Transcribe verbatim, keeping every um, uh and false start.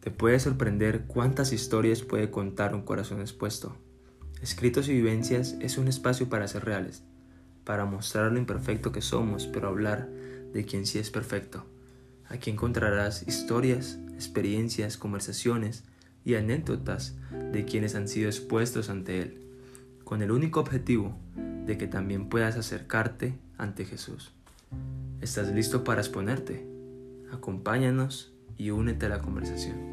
Te puede sorprender cuántas historias puede contar un corazón expuesto. Escritos y vivencias es un espacio para ser reales, para mostrar lo imperfecto que somos, pero hablar de quien sí es perfecto. Aquí encontrarás historias, experiencias, conversaciones y anécdotas de quienes han sido expuestos ante Él, con el único objetivo de que también puedas acercarte ante Jesús. ¿Estás listo para exponerte? Acompáñanos y únete a la conversación.